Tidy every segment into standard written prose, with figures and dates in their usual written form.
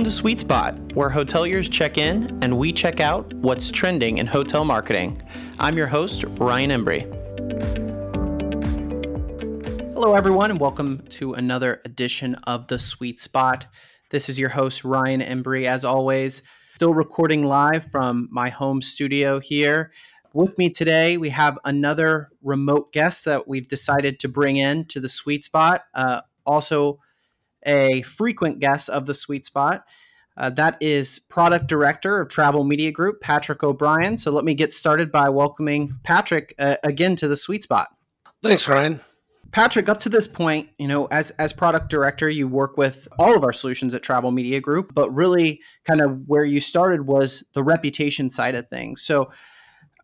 Welcome to Sweet Spot, where hoteliers check in and we check out what's trending in hotel marketing. I'm your host, Ryan Embry. Hello, everyone, and welcome to another edition of the Sweet Spot. This is your host, Ryan Embry, as always, still recording live from my home studio here. With me today, we have another remote guest that we've decided to bring in to the Sweet Spot, also a frequent guest of the Sweet Spot. That is Product Director of Travel Media Group, Patrick O'Brien. So let me get started by welcoming Patrick again to the Sweet Spot. Thanks, Ryan. Patrick, up to this point, as Product Director, you work with all of our solutions at Travel Media Group, but really kind of where you started was the reputation side of things. So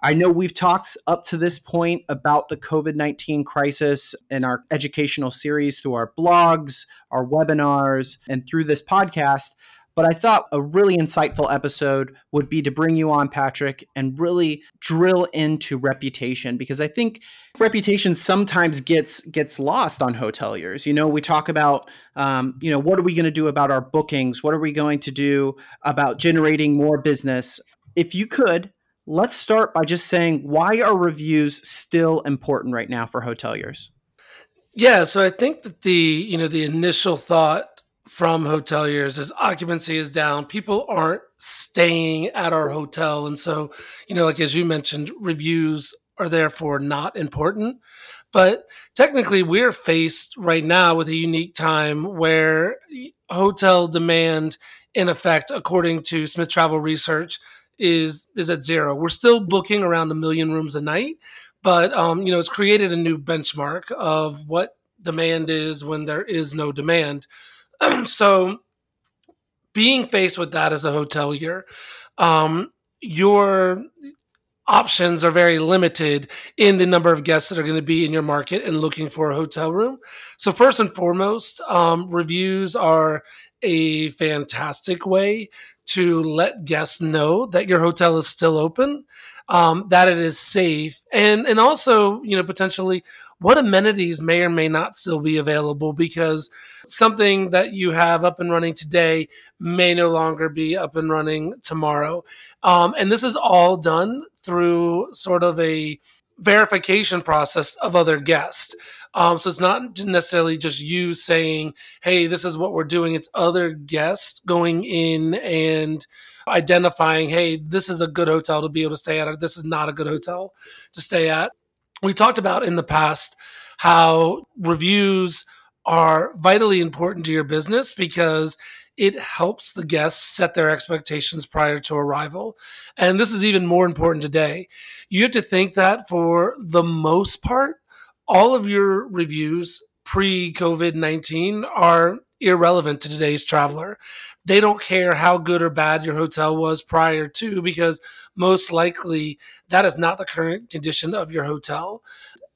I know we've talked up to this point about the COVID-19 crisis in our educational series through our blogs, our webinars, and through this podcast, but I thought a really insightful episode would be to bring you on, Patrick, and really drill into reputation, because I think reputation sometimes gets lost on hoteliers. We talk about, what are we going to do about our bookings? What are we going to do about generating more business? If you could, let's start by just saying, why are reviews still important right now for hoteliers? Yeah, so I think that the initial thought from hoteliers is occupancy is down. People aren't staying at our hotel. And so, as you mentioned, reviews are therefore not important. But technically, we're faced right now with a unique time where hotel demand, in effect, according to Smith Travel Research, is at zero. We're still booking around 1 million rooms a night, but it's created a new benchmark of what demand is when there is no demand. So being faced with that as a hotelier, your options are very limited in the number of guests that are going to be in your market and looking for a hotel room. So first and foremost, reviews are a fantastic way to let guests know that your hotel is still open, that it is safe, and also, potentially what amenities may or may not still be available, because something that you have up and running today may no longer be up and running tomorrow. And this is all done through sort of a verification process of other guests. So it's not necessarily just you saying, hey, this is what we're doing. It's other guests going in and identifying, hey, this is a good hotel to be able to stay at, or this is not a good hotel to stay at. We talked about in the past how reviews are vitally important to your business because it helps the guests set their expectations prior to arrival. And this is even more important today. You have to think that for the most part, all of your reviews pre-COVID-19 are irrelevant to today's traveler. They don't care how good or bad your hotel was prior to, because most likely that is not the current condition of your hotel.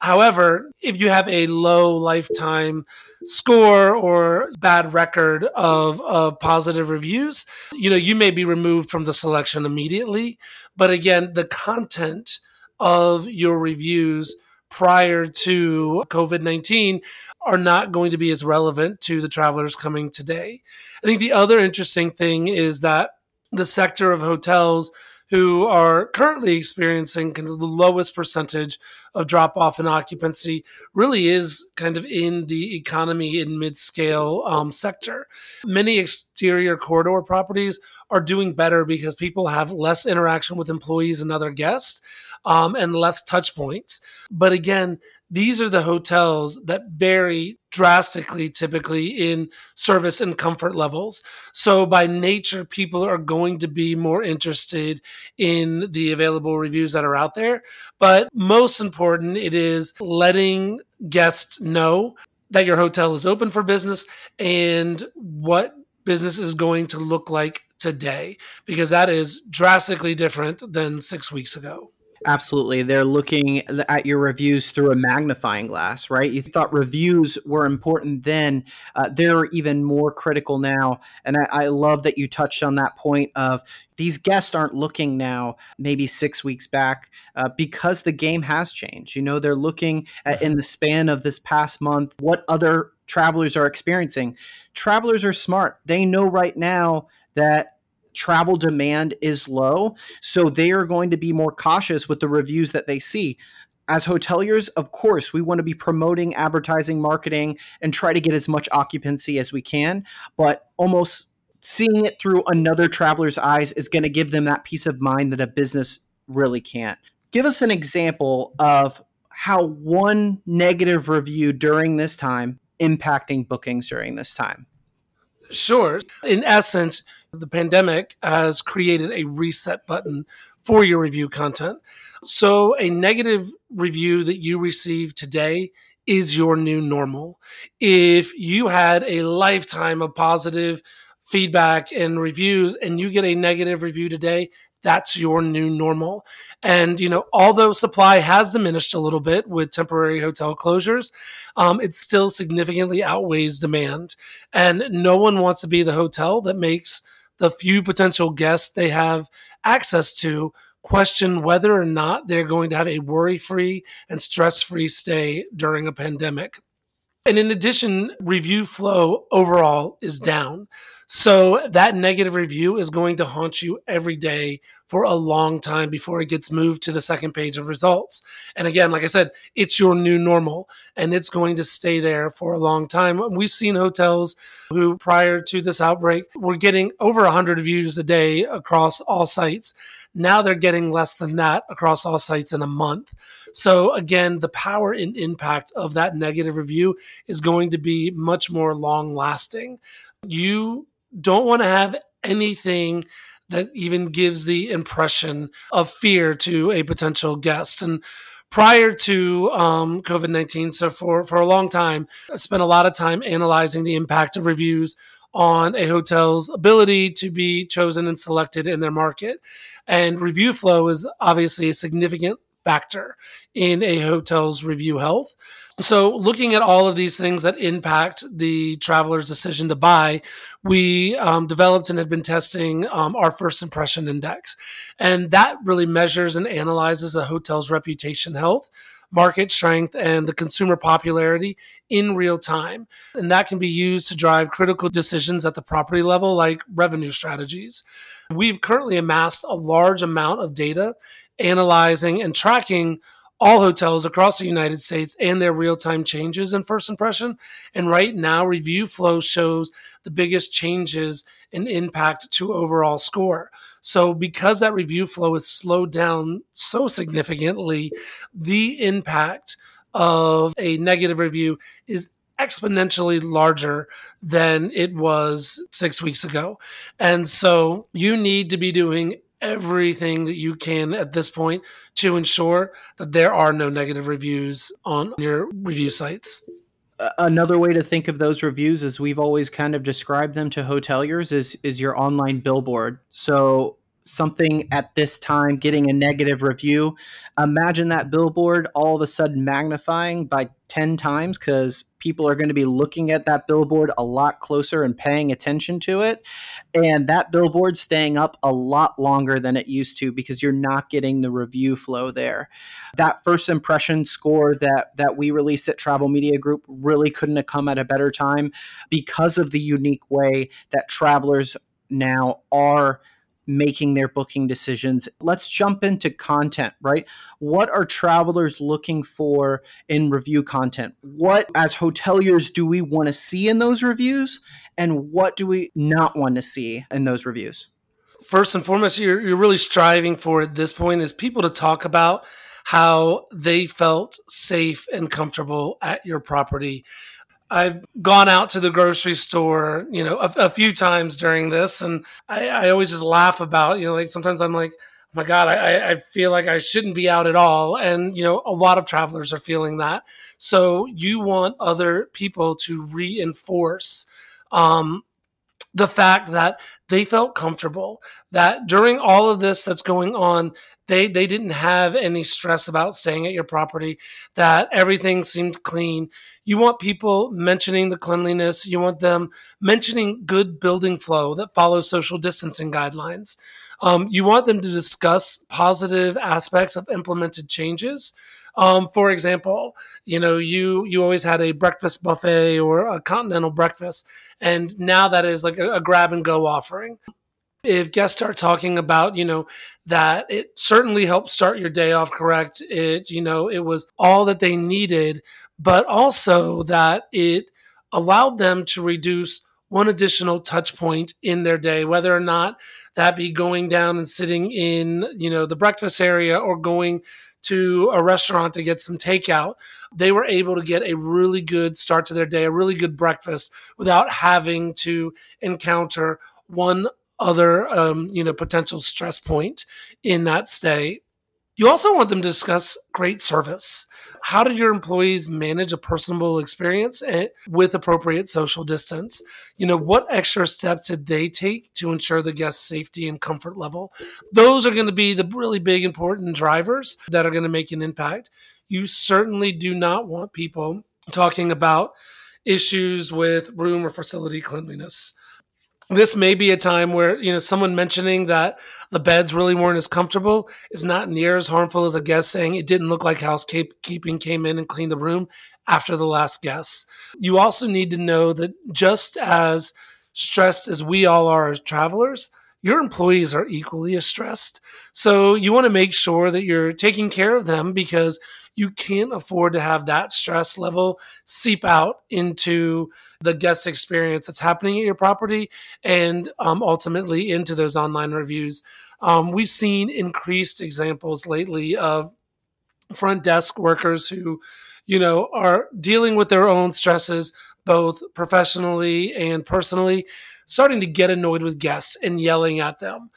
However, if you have a low lifetime score or bad record of positive reviews, you may be removed from the selection immediately. But again, the content of your reviews prior to COVID-19 are not going to be as relevant to the travelers coming today. I think the other interesting thing is that the sector of hotels who are currently experiencing kind of the lowest percentage of drop-off in occupancy really is kind of in the economy and mid-scale sector. Many exterior corridor properties are doing better because people have less interaction with employees and other guests and less touch points. But again, these are the hotels that vary drastically, typically, in service and comfort levels. So by nature, people are going to be more interested in the available reviews that are out there. But most important, it is letting guests know that your hotel is open for business and what business is going to look like today, because that is drastically different than 6 weeks ago. Absolutely. They're looking at your reviews through a magnifying glass, right? You thought reviews were important then. They're even more critical now. And I love that you touched on that point of these guests aren't looking now, maybe 6 weeks back, because the game has changed. They're looking at, in the span of this past month, what other travelers are experiencing. Travelers are smart. They know right now that travel demand is low. So they are going to be more cautious with the reviews that they see. As hoteliers, of course, we want to be promoting, advertising, marketing, and try to get as much occupancy as we can. But almost seeing it through another traveler's eyes is going to give them that peace of mind that a business really can't. Give us an example of how one negative review during this time impacting bookings during this time. Sure. In essence, the pandemic has created a reset button for your review content. So a negative review that you receive today is your new normal. If you had a lifetime of positive feedback and reviews and you get a negative review today, that's your new normal. And, you know, although supply has diminished a little bit with temporary hotel closures, it still significantly outweighs demand. And no one wants to be the hotel that makes the few potential guests they have access to question whether or not they're going to have a worry-free and stress-free stay during a pandemic. And in addition, review flow overall is down. So that negative review is going to haunt you every day for a long time before it gets moved to the second page of results. And again, like I said, it's your new normal and it's going to stay there for a long time. We've seen hotels who prior to this outbreak were getting over 100 reviews a day across all sites. Now they're getting less than that across all sites in a month. So again, the power and impact of that negative review is going to be much more long lasting. You don't want to have anything that even gives the impression of fear to a potential guest. And prior to COVID-19, so for a long time, I spent a lot of time analyzing the impact of reviews on a hotel's ability to be chosen and selected in their market. And review flow is obviously a significant factor in a hotel's review health. So looking at all of these things that impact the traveler's decision to buy, we developed and had been testing our first impression index. And that really measures and analyzes a hotel's reputation health, market strength, and the consumer popularity in real time. And that can be used to drive critical decisions at the property level, like revenue strategies. We've currently amassed a large amount of data analyzing and tracking all hotels across the United States and their real-time changes in first impression. And right now, review flow shows the biggest changes and impact to overall score. So because that review flow is slowed down so significantly, the impact of a negative review is exponentially larger than it was 6 weeks ago. And so you need to be doing everything that you can at this point to ensure that there are no negative reviews on your review sites. Another way to think of those reviews, as we've always kind of described them to hoteliers, is your online billboard. So something at this time getting a negative review, imagine that billboard all of a sudden magnifying by 10 times because people are going to be looking at that billboard a lot closer and paying attention to it. And that billboard staying up a lot longer than it used to because you're not getting the review flow there. That first impression score that we released at Travel Media Group really couldn't have come at a better time because of the unique way that travelers now are making their booking decisions. Let's jump into content, right? What are travelers looking for in review content? What, as hoteliers, do we want to see in those reviews? And what do we not want to see in those reviews? First and foremost, you're really striving for at this point is people to talk about how they felt safe and comfortable at your property. I've gone out to the grocery store, you know, a few times during this. And I always just laugh about, you know, like sometimes I'm like, oh my God, I feel like I shouldn't be out at all. And, you know, a lot of travelers are feeling that. So you want other people to reinforce the fact that they felt comfortable, that during all of this that's going on, they didn't have any stress about staying at your property, that everything seemed clean. You want people mentioning the cleanliness. You want them mentioning good building flow that follows social distancing guidelines. You want them to discuss positive aspects of implemented changes. For example, you know, you always had a breakfast buffet or a continental breakfast, and now that is like a grab and go offering. If guests start talking about, that it certainly helped start your day off correct. It was all that they needed, but also that it allowed them to reduce one additional touch point in their day, whether or not that be going down and sitting in, the breakfast area or going to a restaurant to get some takeout. They were able to get a really good start to their day, a really good breakfast without having to encounter one other, potential stress point in that stay. You also want them to discuss great service. How did your employees manage a personable experience with appropriate social distance? What extra steps did they take to ensure the guest's safety and comfort level? Those are going to be the really big, important drivers that are going to make an impact. You certainly do not want people talking about issues with room or facility cleanliness. This may be a time where, someone mentioning that the beds really weren't as comfortable is not near as harmful as a guest saying it didn't look like housekeeping came in and cleaned the room after the last guest. You also need to know that just as stressed as we all are as travelers, your employees are equally as stressed. So you want to make sure that you're taking care of them because you can't afford to have that stress level seep out into the guest experience that's happening at your property and ultimately into those online reviews. We've seen increased examples lately of front desk workers who, are dealing with their own stresses, both professionally and personally, starting to get annoyed with guests and yelling at them,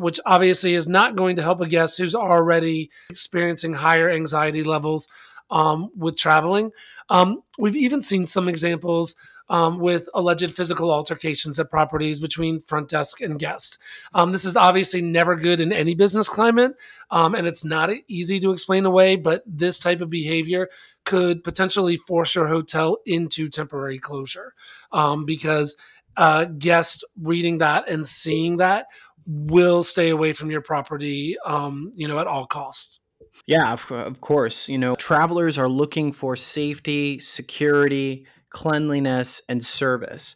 which obviously is not going to help a guest who's already experiencing higher anxiety levels with traveling. We've even seen some examples with alleged physical altercations at properties between front desk and guests. This is obviously never good in any business climate, and it's not easy to explain away, but this type of behavior could potentially force your hotel into temporary closure because guests reading that and seeing that will stay away from your property, at all costs. Yeah, of course. Travelers are looking for safety, security, cleanliness, and service.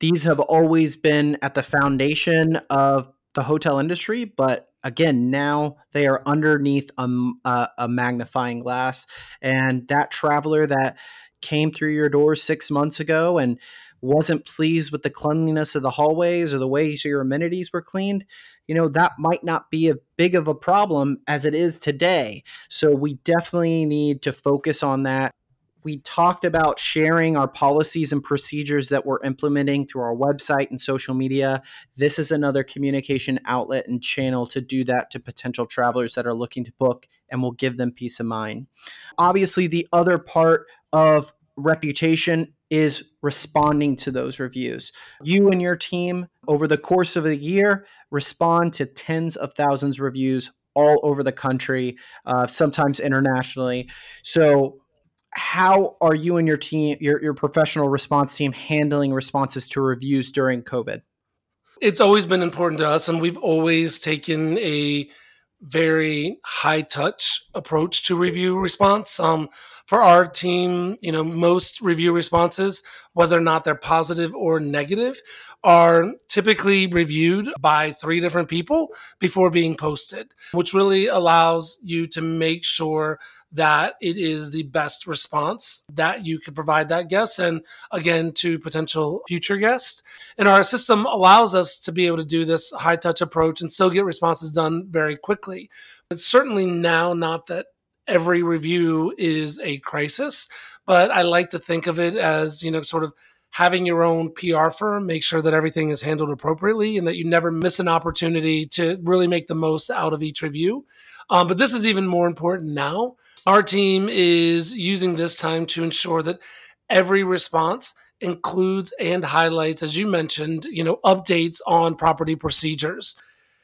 These have always been at the foundation of the hotel industry, but again, now they are underneath a magnifying glass. And that traveler that came through your door 6 months ago and wasn't pleased with the cleanliness of the hallways or the way your amenities were cleaned, that might not be as big of a problem as it is today. So we definitely need to focus on that. We talked about sharing our policies and procedures that we're implementing through our website and social media. This is another communication outlet and channel to do that to potential travelers that are looking to book, and will give them peace of mind. Obviously, the other part of reputation is responding to those reviews. You and your team, over the course of a year, respond to tens of thousands of reviews all over the country, sometimes internationally. So how are you and your team, your professional response team, handling responses to reviews during COVID? It's always been important to us, and we've always taken a very high touch approach to review response. For our team, most review responses, whether or not they're positive or negative, are typically reviewed by 3 different people before being posted, which really allows you to make sure that it is the best response that you could provide that guest and, again, to potential future guests. And our system allows us to be able to do this high-touch approach and still get responses done very quickly. It's certainly now not that every review is a crisis, but I like to think of it as, sort of having your own PR firm, make sure that everything is handled appropriately and that you never miss an opportunity to really make the most out of each review. But this is even more important now. Our team is using this time to ensure that every response includes and highlights, as you mentioned, updates on property procedures.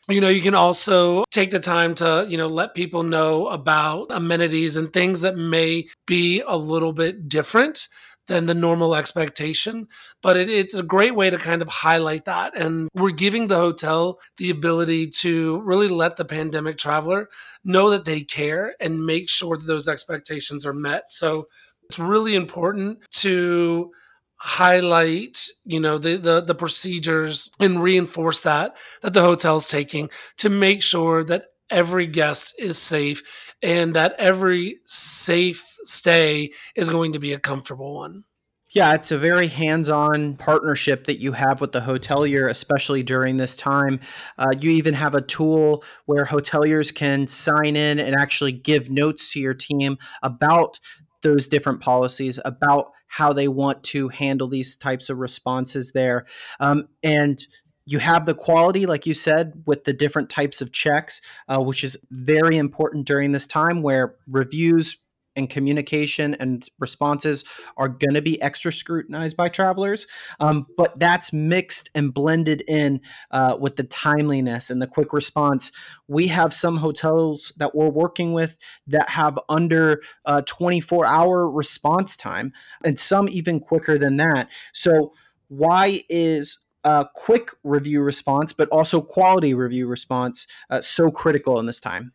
You can also take the time to, let people know about amenities and things that may be a little bit different than the normal expectation, but it's a great way to kind of highlight that. And we're giving the hotel the ability to really let the pandemic traveler know that they care and make sure that those expectations are met. So it's really important to highlight, you know, the procedures and reinforce that the hotel's taking to make sure that every guest is safe and that every safe stay is going to be a comfortable one. Yeah, it's a very hands-on partnership that you have with the hotelier, especially during this time. You even have a tool where hoteliers can sign in and actually give notes to your team about those different policies, about how they want to handle these types of responses there. And you have the quality, like you said, with the different types of checks, which is very important during this time where reviews and communication and responses are going to be extra scrutinized by travelers. But that's mixed and blended in with the timeliness and the quick response. We have some hotels that we're working with that have under 24-hour response time, and some even quicker than that. So why is quick review response, but also quality review response so critical in this time?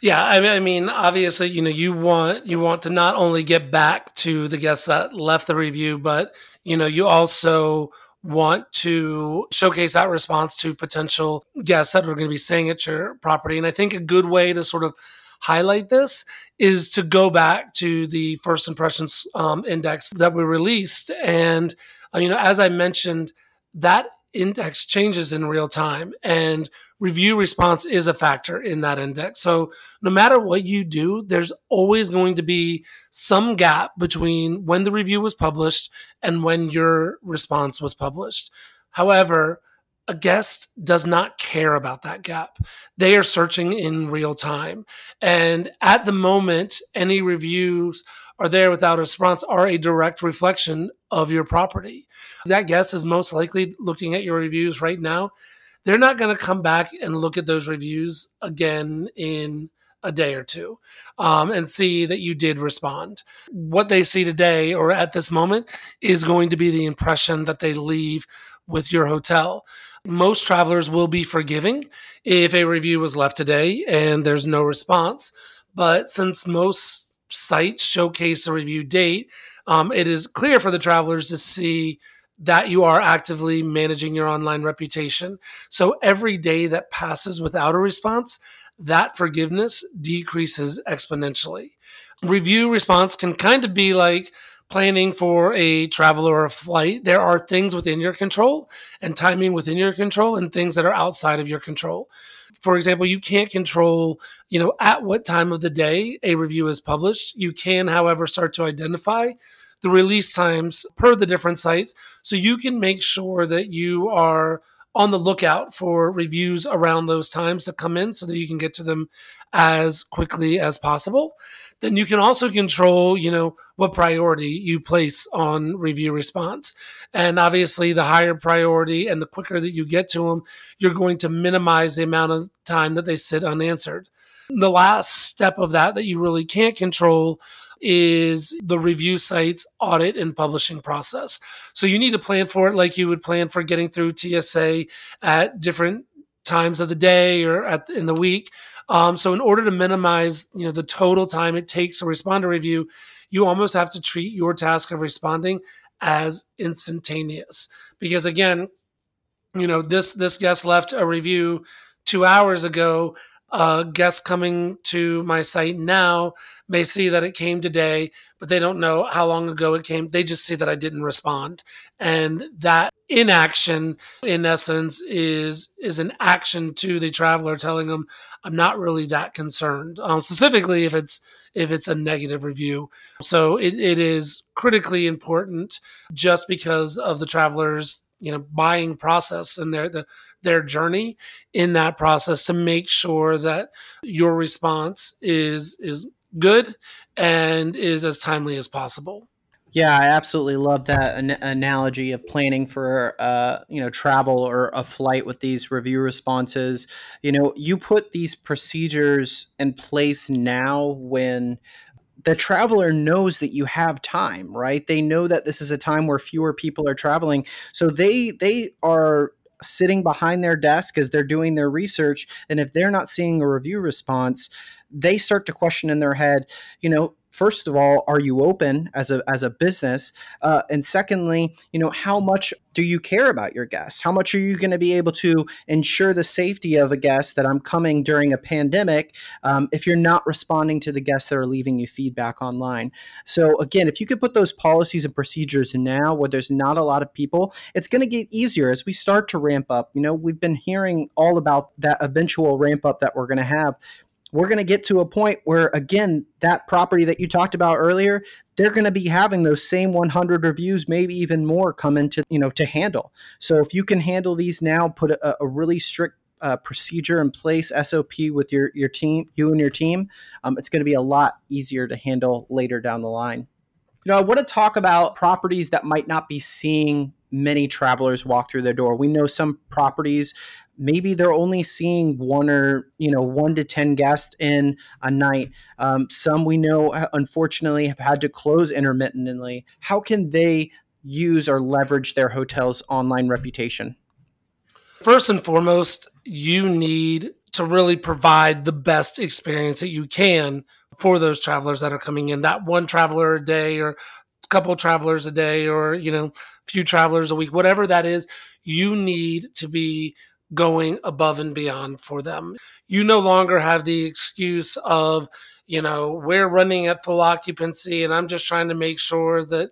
Yeah, I mean, obviously, you know, you want to not only get back to the guests that left the review, but, you know, you also want to showcase that response to potential guests that are going to be staying at your property. And I think a good way to sort of highlight this is to go back to the first impressions index that we released. And, you know, as I mentioned, that index changes in real time, and review response is a factor in that index. So no matter what you do, there's always going to be some gap between when the review was published and when your response was published. However, a guest does not care about that gap. They are searching in real time. And at the moment, any reviews are there without a response are a direct reflection of your property. That guest is most likely looking at your reviews right now. They're not going to come back and look at those reviews again in a day or two and see that you did respond. What they see today or at this moment is going to be the impression that they leave with your hotel. Most travelers will be forgiving if a review was left today and there's no response. But since most sites showcase the review date, it is clear for the travelers to see that you are actively managing your online reputation. So every day that passes without a response, that forgiveness decreases exponentially. Review response can kind of be like planning for a travel or a flight. There are things within your control and timing within your control and things that are outside of your control. For example, you can't control, you know, at what time of the day a review is published. You can, however, start to identify the release times per the different sites, so you can make sure that you are on the lookout for reviews around those times to come in so that you can get to them as quickly as possible. Then you can also control, you know, what priority you place on review response. And obviously the higher priority and the quicker that you get to them, you're going to minimize the amount of time that they sit unanswered. The last step of that you really can't control is the review site's audit and publishing process. So you need to plan for it like you would plan for getting through TSA at different times of the day or in the week. So in order to minimize, you know, the total time it takes to respond to review, you almost have to treat your task of responding as instantaneous. Because again, you know, this guest left a review 2 hours ago. Guests coming to my site now may see that it came today, but they don't know how long ago it came. They just see that I didn't respond. And that inaction, in essence, is an action to the traveler telling them, I'm not really that concerned, specifically if it's a negative review. So it is critically important just because of the traveler's, you know, buying process and their journey in that process to make sure that your response is good and is as timely as possible. Yeah, I absolutely love that analogy of planning for, you know, travel or a flight with these review responses. You know, you put these procedures in place now when the traveler knows that you have time, right? They know that this is a time where fewer people are traveling. So they are sitting behind their desk as they're doing their research. And if they're not seeing a review response, they start to question in their head, you know, first of all, are you open as a business? And secondly, how much do you care about your guests? How much are you going to be able to ensure the safety of a guest that I'm coming during a pandemic if you're not responding to the guests that are leaving you feedback online? So again, if you could put those policies and procedures now where there's not a lot of people, it's going to get easier as we start to ramp up. We've been hearing all about that eventual ramp up that we're going to have. We're going to get to a point where, again, that property that you talked about earlier, they're going to be having those same 100 reviews, maybe even more, come into, to handle. So if you can handle these now, put a really strict procedure in place, SOP with your team, you and your team, it's going to be a lot easier to handle later down the line. I want to talk about properties that might not be seeing many travelers walk through their door. We know some properties, maybe they're only seeing one or, 1 to 10 guests in a night. Some we know, unfortunately, have had to close intermittently. How can they use or leverage their hotel's online reputation? First and foremost, you need to really provide the best experience that you can for those travelers that are coming in. That one traveler a day or couple travelers a day or, few travelers a week, whatever that is, you need to be going above and beyond for them. You no longer have the excuse of, we're running at full occupancy and I'm just trying to make sure that,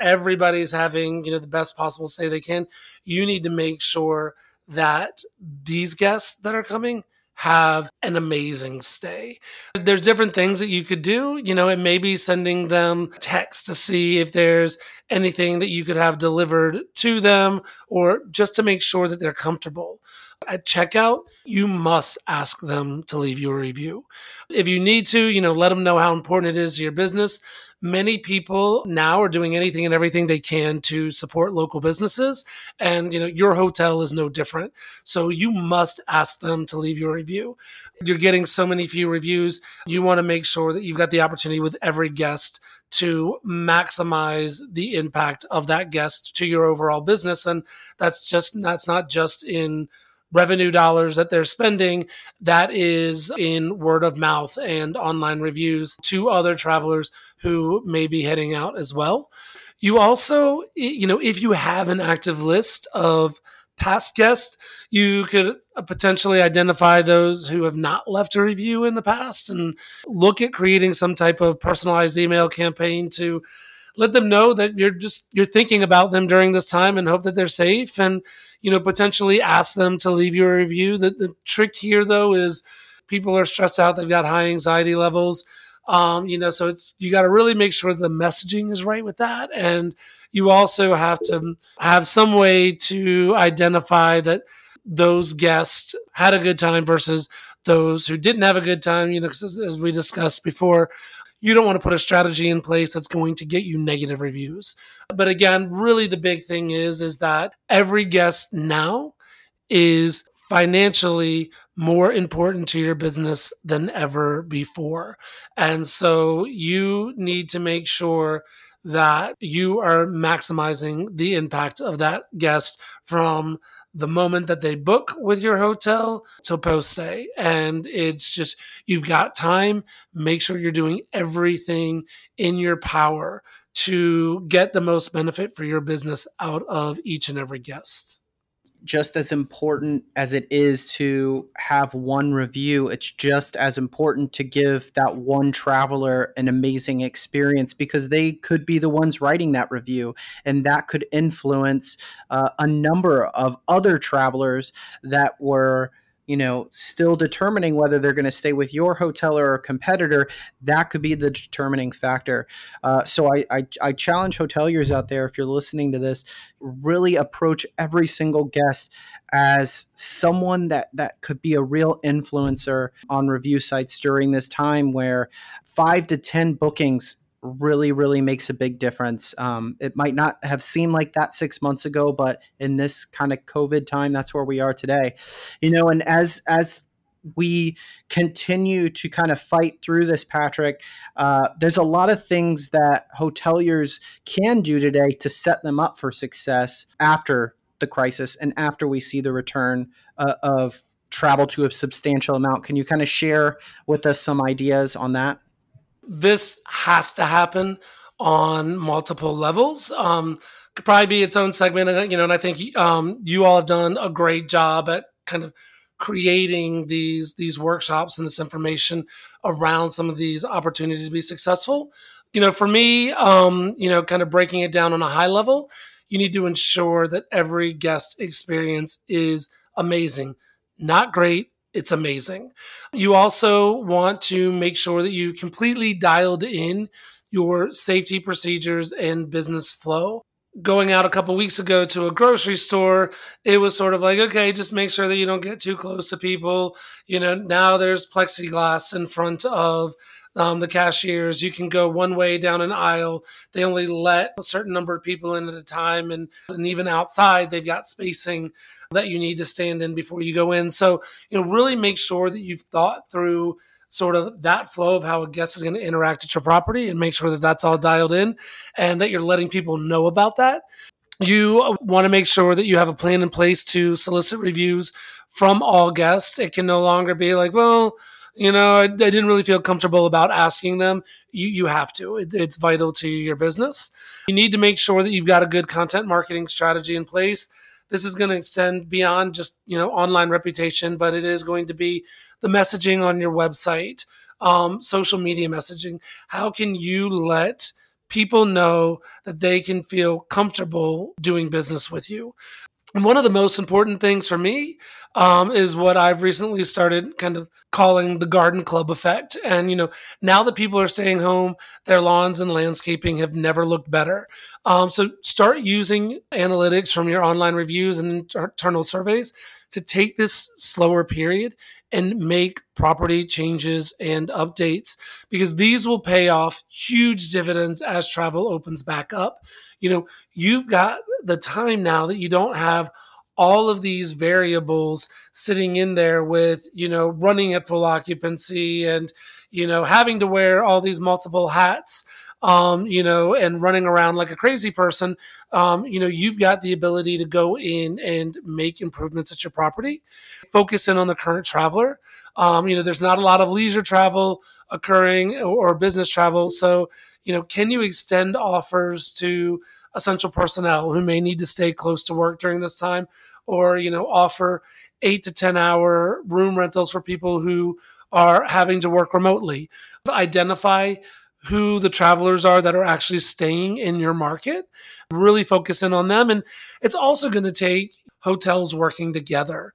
everybody's having, the best possible stay they can. You need to make sure that these guests that are coming have an amazing stay. There's different things that you could do. It may be sending them text to see if there's anything that you could have delivered to them or just to make sure that they're comfortable. At checkout, you must ask them to leave you a review. If you need to, let them know how important it is to your business. Many people now are doing anything and everything they can to support local businesses. And, your hotel is no different. So you must ask them to leave your review. You're getting so many few reviews. You want to make sure that you've got the opportunity with every guest to maximize the impact of that guest to your overall business. And that's not just in revenue dollars that they're spending, that is in word of mouth and online reviews to other travelers who may be heading out as well. You also, if you have an active list of past guests, you could potentially identify those who have not left a review in the past and look at creating some type of personalized email campaign to let them know that you're thinking about them during this time and hope that they're safe and, potentially ask them to leave you a review. The trick here, though, is people are stressed out. They've got high anxiety levels. So you got to really make sure the messaging is right with that. And you also have to have some way to identify that those guests had a good time versus those who didn't have a good time, because as we discussed before, you don't want to put a strategy in place that's going to get you negative reviews. But again, really the big thing is that every guest now is financially more important to your business than ever before. And so you need to make sure that you are maximizing the impact of that guest from the moment that they book with your hotel till post stay. And it's just, you've got time, make sure you're doing everything in your power to get the most benefit for your business out of each and every guest. Just as important as it is to have one review, it's just as important to give that one traveler an amazing experience because they could be the ones writing that review. And that could influence a number of other travelers that were still determining whether they're going to stay with your hotel or a competitor. That could be the determining factor. So I challenge hoteliers out there, if you're listening to this, really approach every single guest as someone that could be a real influencer on review sites during this time where 5 to 10 bookings really, really makes a big difference. It might not have seemed like that 6 months ago, but in this kind of COVID time, that's where we are today. And as we continue to kind of fight through this, Patrick, there's a lot of things that hoteliers can do today to set them up for success after the crisis and after we see the return of travel to a substantial amount. Can you kind of share with us some ideas on that? this has to happen on multiple levels. Could probably be its own segment, and and I think you all have done a great job at kind of creating these workshops and this information around some of these opportunities to be successful. For me, kind of breaking it down on a high level, you need to ensure that every guest experience is amazing, not great. It's amazing. You also want to make sure that you've completely dialed in your safety procedures and business flow. Going out a couple of weeks ago to a grocery store, it was sort of like, okay, just make sure that you don't get too close to people. Now there's plexiglass in front of the cashiers. You can go one way down an aisle. They only let a certain number of people in at a time. And even outside, they've got spacing that you need to stand in before you go in. So, really make sure that you've thought through sort of that flow of how a guest is going to interact at your property and make sure that that's all dialed in and that you're letting people know about that. You want to make sure that you have a plan in place to solicit reviews from all guests. It can no longer be like, well, I didn't really feel comfortable about asking them. You have to. It's vital to your business. You need to make sure that you've got a good content marketing strategy in place. This is going to extend beyond just, online reputation, but it is going to be the messaging on your website, social media messaging. How can you let people know that they can feel comfortable doing business with you? And one of the most important things for me is what I've recently started kind of calling the garden club effect. And, now that people are staying home, their lawns and landscaping have never looked better. So start using analytics from your online reviews and internal surveys to take this slower period and make property changes and updates, because these will pay off huge dividends as travel opens back up. You've got the time now that you don't have all of these variables sitting in there with, running at full occupancy and, having to wear all these multiple hats, and running around like a crazy person. You've got the ability to go in and make improvements at your property, focus in on the current traveler. There's not a lot of leisure travel occurring or business travel. So, can you extend offers to essential personnel who may need to stay close to work during this time, or, offer 8 to 10 hour room rentals for people who are having to work remotely? Identify who the travelers are that are actually staying in your market. Really focus in on them. And it's also going to take hotels working together.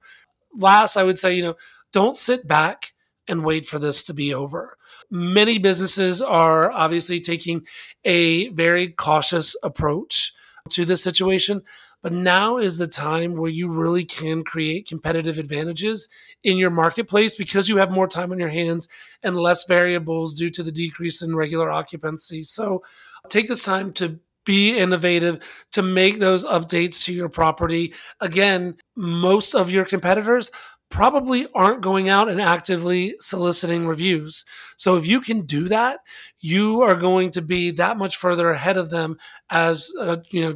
Last, I would say, don't sit back and wait for this to be over. Many businesses are obviously taking a very cautious approach to this situation, but now is the time where you really can create competitive advantages in your marketplace, because you have more time on your hands and less variables due to the decrease in regular occupancy. So take this time to be innovative, to make those updates to your property. Again, most of your competitors probably aren't going out and actively soliciting reviews. So if you can do that, you are going to be that much further ahead of them as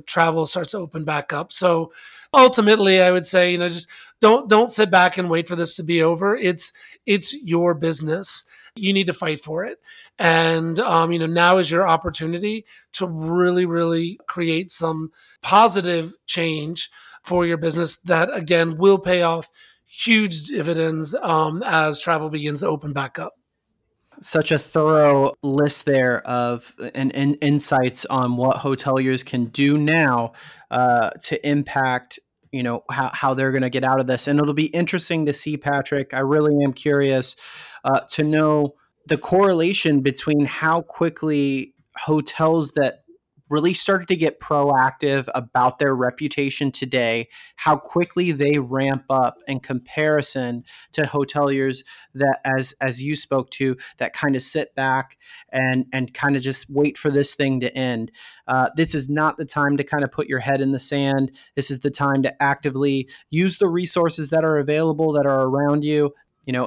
travel starts to open back up. So ultimately, I would say, just don't sit back and wait for this to be over. It's your business. You need to fight for it. And, now is your opportunity to really, really create some positive change for your business that, again, will pay off huge dividends as travel begins to open back up. Such a thorough list there of and insights on what hoteliers can do now to impact, how they're going to get out of this. And it'll be interesting to see, Patrick. I really am curious to know the correlation between how quickly hotels that really started to get proactive about their reputation today, how quickly they ramp up in comparison to hoteliers that, as you spoke to, that kind of sit back and kind of just wait for this thing to end. This is not the time to kind of put your head in the sand. This is the time to actively use the resources that are available, that are around you,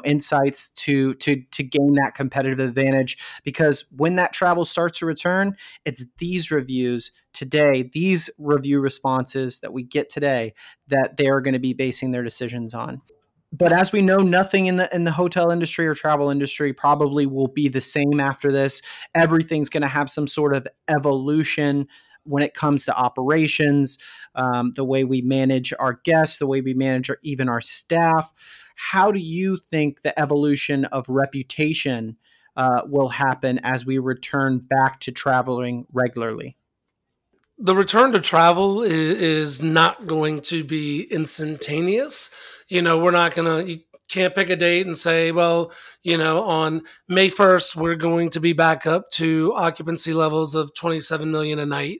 insights to gain that competitive advantage, because when that travel starts to return, it's these reviews today, these review responses that we get today, that they are going to be basing their decisions on. But as we know, nothing in the hotel industry or travel industry probably will be the same after this. Everything's going to have some sort of evolution when it comes to operations, the way we manage our guests, the way we manage even our staff. How do you think the evolution of reputation will happen as we return back to traveling regularly? The return to travel is not going to be instantaneous. You know, we're not going to, you can't pick a date and say, well, you know, on May 1st, we're going to be back up to occupancy levels of 27 million a night.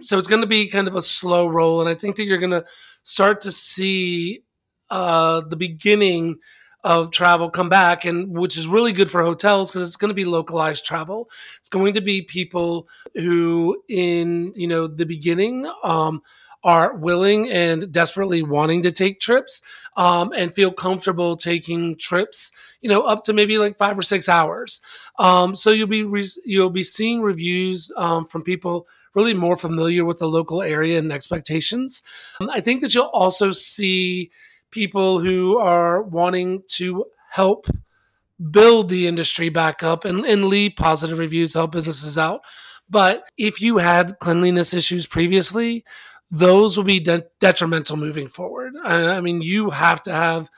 So it's going to be kind of a slow roll. And I think that you're going to start to see the beginning of travel come back, and which is really good for hotels because it's going to be localized travel. It's going to be people who in, you know, the beginning are willing and desperately wanting to take trips and feel comfortable taking trips, you know, up to maybe like 5 or 6 hours. So you'll be seeing reviews from people really more familiar with the local area and expectations. I think that you'll also see people who are wanting to help build the industry back up and leave positive reviews, help businesses out. But if you had cleanliness issues previously, those will be detrimental moving forward. I mean, you have to have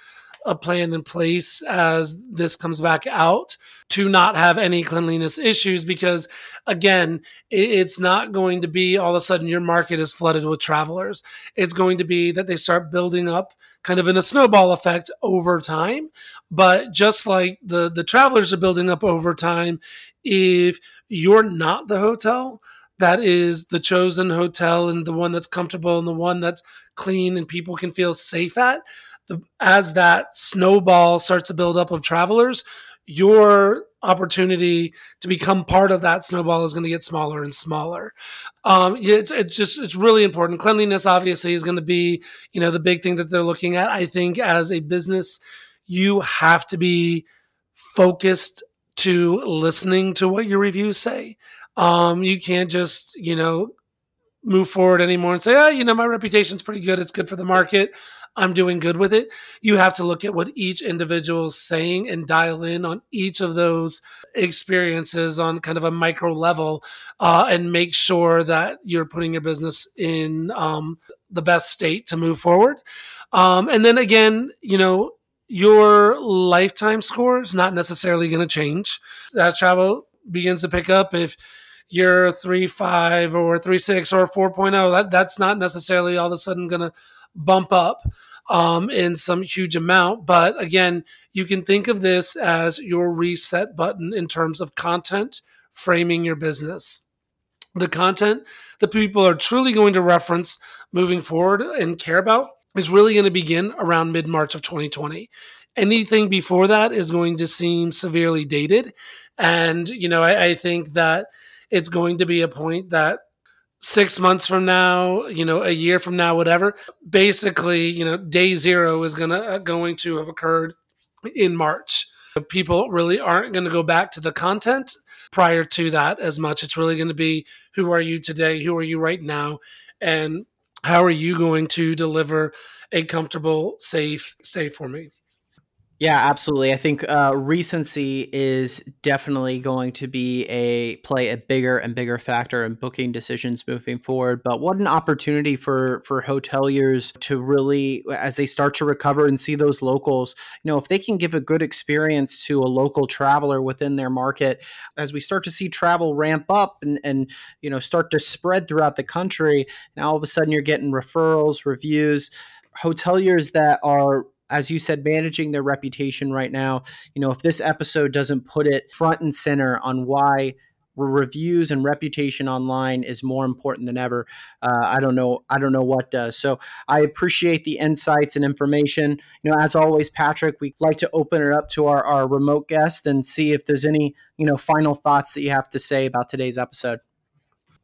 a plan in place as this comes back out to not have any cleanliness issues, because again, it's not going to be all of a sudden your market is flooded with travelers. It's going to be that they start building up kind of in a snowball effect over time. But just like the travelers are building up over time, if you're not the hotel that is the chosen hotel and the one that's comfortable and the one that's clean and people can feel safe at, as that snowball starts to build up of travelers, your opportunity to become part of that snowball is going to get smaller and smaller. It's really important. Cleanliness obviously is going to be, you know, the big thing that they're looking at. I think as a business, you have to be focused to listening to what your reviews say. You can't just, you know, move forward anymore and say, oh, you know, my reputation's pretty good. It's good for the market. I'm doing good with it. You have to look at what each individual is saying and dial in on each of those experiences on kind of a micro level and make sure that you're putting your business in the best state to move forward. And then again, you know, your lifetime score is not necessarily going to change. As travel begins to pick up, if you're 3.5 or 3.6 or 4.0, that's not necessarily all of a sudden going to bump up in some huge amount. But again, you can think of this as your reset button in terms of content framing your business. The content that people are truly going to reference moving forward and care about is really going to begin around mid-March of 2020. Anything before that is going to seem severely dated. And, you know, I think that it's going to be a point that 6 months from now, you know, a year from now, whatever, basically, you know, day zero is going to have occurred in March. People really aren't going to go back to the content prior to that as much. It's really going to be, who are you today? Who are you right now? And how are you going to deliver a comfortable, safe for me? Yeah, absolutely. I think recency is definitely going to be play a bigger and bigger factor in booking decisions moving forward. But what an opportunity for hoteliers to really, as they start to recover and see those locals, you know, if they can give a good experience to a local traveler within their market, as we start to see travel ramp up and you know, start to spread throughout the country, and all of a sudden you're getting referrals, reviews, hoteliers that are, as you said, managing their reputation right now. You know, if this episode doesn't put it front and center on why reviews and reputation online is more important than ever, I don't know what does. So I appreciate the insights and information. You know, as always, Patrick, we like to open it up to our remote guest and see if there's any, you know, final thoughts that you have to say about today's episode.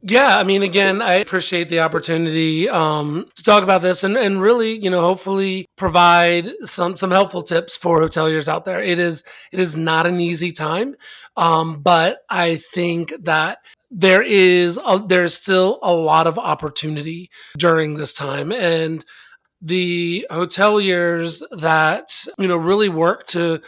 Yeah, I mean, again, I appreciate the opportunity to talk about this and really, you know, hopefully provide some helpful tips for hoteliers out there. It is not an easy time, but I think that there's still a lot of opportunity during this time. And the hoteliers that, you know, really work to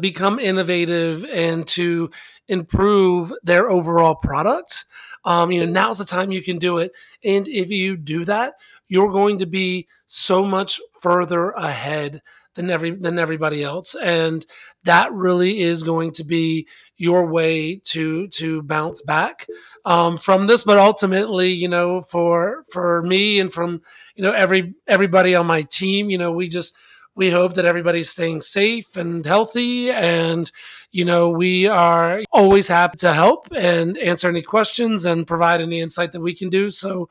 become innovative and to improve their overall product. You know, now's the time you can do it. And if you do that, you're going to be so much further ahead than everybody else. And that really is going to be your way to bounce back from this. But ultimately, you know, for me and from, you know, everybody on my team, you know, we hope that everybody's staying safe and healthy. And, you know, we are always happy to help and answer any questions and provide any insight that we can do. So,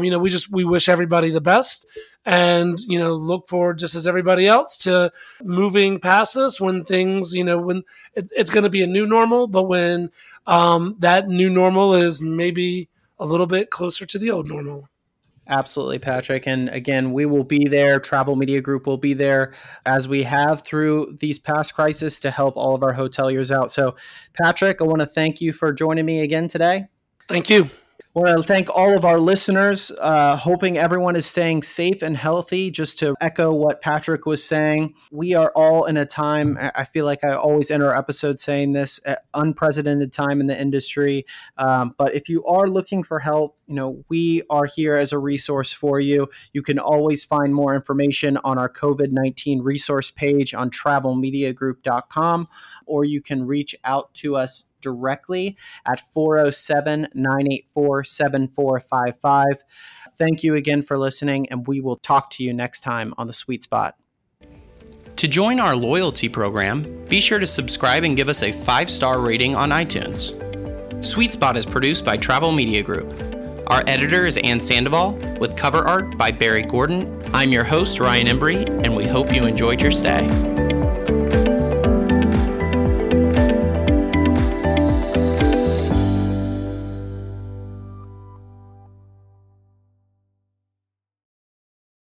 you know, we wish everybody the best and, you know, look forward just as everybody else to moving past this when things, you know, when it's going to be a new normal, but when that new normal is maybe a little bit closer to the old normal. Absolutely, Patrick. And again, we will be there. Travel Media Group will be there as we have through these past crises to help all of our hoteliers out. So, Patrick, I want to thank you for joining me again today. Thank you. I want to thank all of our listeners, hoping everyone is staying safe and healthy. Just to echo what Patrick was saying, we are all in a time, I feel like I always end our episode saying this, unprecedented time in the industry. But if you are looking for help, you know, we are here as a resource for you. You can always find more information on our COVID-19 resource page on travelmediagroup.com, or you can reach out to us directly at 407-984-7455. Thank you again for listening, and we will talk to you next time on The Sweet Spot. To join our loyalty program, be sure to subscribe and give us a 5-star rating on iTunes. Sweet Spot is produced by Travel Media Group. Our editor is Ann Sandoval, with cover art by Barry Gordon. I'm your host, Ryan Embry, and we hope you enjoyed your stay.